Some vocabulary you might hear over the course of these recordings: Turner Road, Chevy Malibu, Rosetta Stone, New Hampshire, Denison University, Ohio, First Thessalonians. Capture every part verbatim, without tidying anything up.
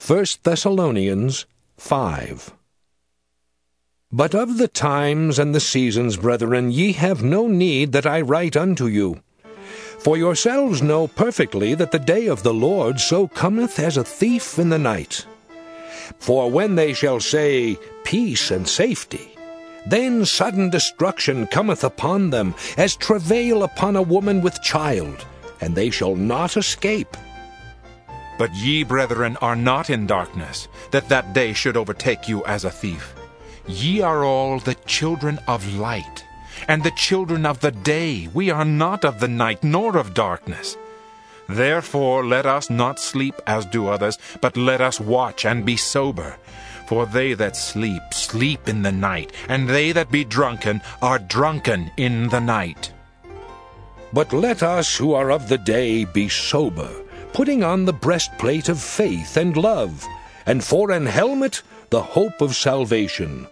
First Thessalonians five. But of the times and the seasons, brethren, ye have no need that I write unto you. For yourselves know perfectly that the day of the Lord so cometh as a thief in the night. For when they shall say, Peace and safety, then sudden destruction cometh upon them, as travail upon a woman with child, and they shall not escape. But ye, brethren, are not in darkness, that that day should overtake you as a thief. Ye are all the children of light, and the children of the day. We are not of the night, nor of darkness. Therefore let us not sleep as do others, but let us watch and be sober. For they that sleep, sleep in the night, and they that be drunken are drunken in the night. But let us who are of the day be sober, putting on the breastplate of faith and love, and for an helmet the hope of salvation.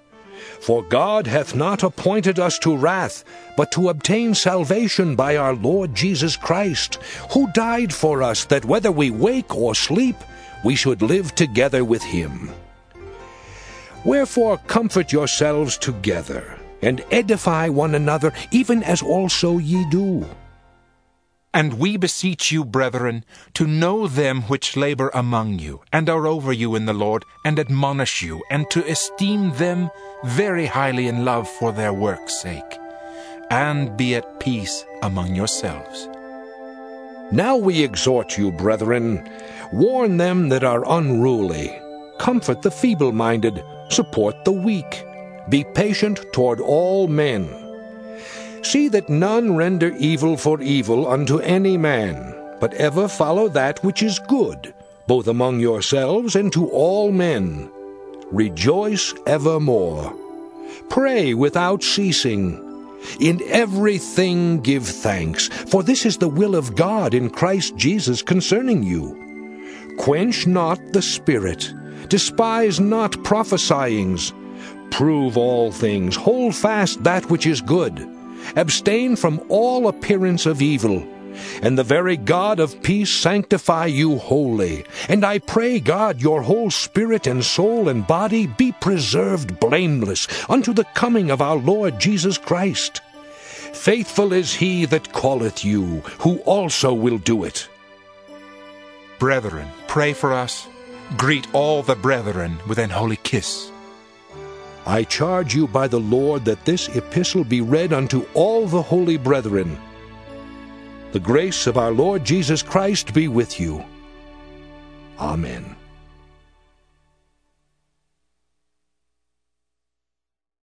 For God hath not appointed us to wrath, but to obtain salvation by our Lord Jesus Christ, who died for us, that whether we wake or sleep, we should live together with him. Wherefore comfort yourselves together, and edify one another, even as also ye do. And we beseech you, brethren, to know them which labor among you, and are over you in the Lord, and admonish you, and to esteem them very highly in love for their work's sake. And be at peace among yourselves. Now we exhort you, brethren, warn them that are unruly, comfort the feeble-minded, support the weak, be patient toward all men. See that none render evil for evil unto any man, but ever follow that which is good, both among yourselves and to all men. Rejoice evermore. Pray without ceasing. In everything give thanks, for this is the will of God in Christ Jesus concerning you. Quench not the spirit. Despise not prophesyings. Prove all things. Hold fast that which is good. Abstain from all appearance of evil. And the very God of peace sanctify you wholly. And I pray God your whole spirit and soul and body be preserved blameless unto the coming of our Lord Jesus Christ. Faithful is he that calleth you, who also will do it. Brethren, pray for us. Greet all the brethren with an holy kiss. I charge you by the Lord that this epistle be read unto all the holy brethren. The grace of our Lord Jesus Christ be with you. Amen.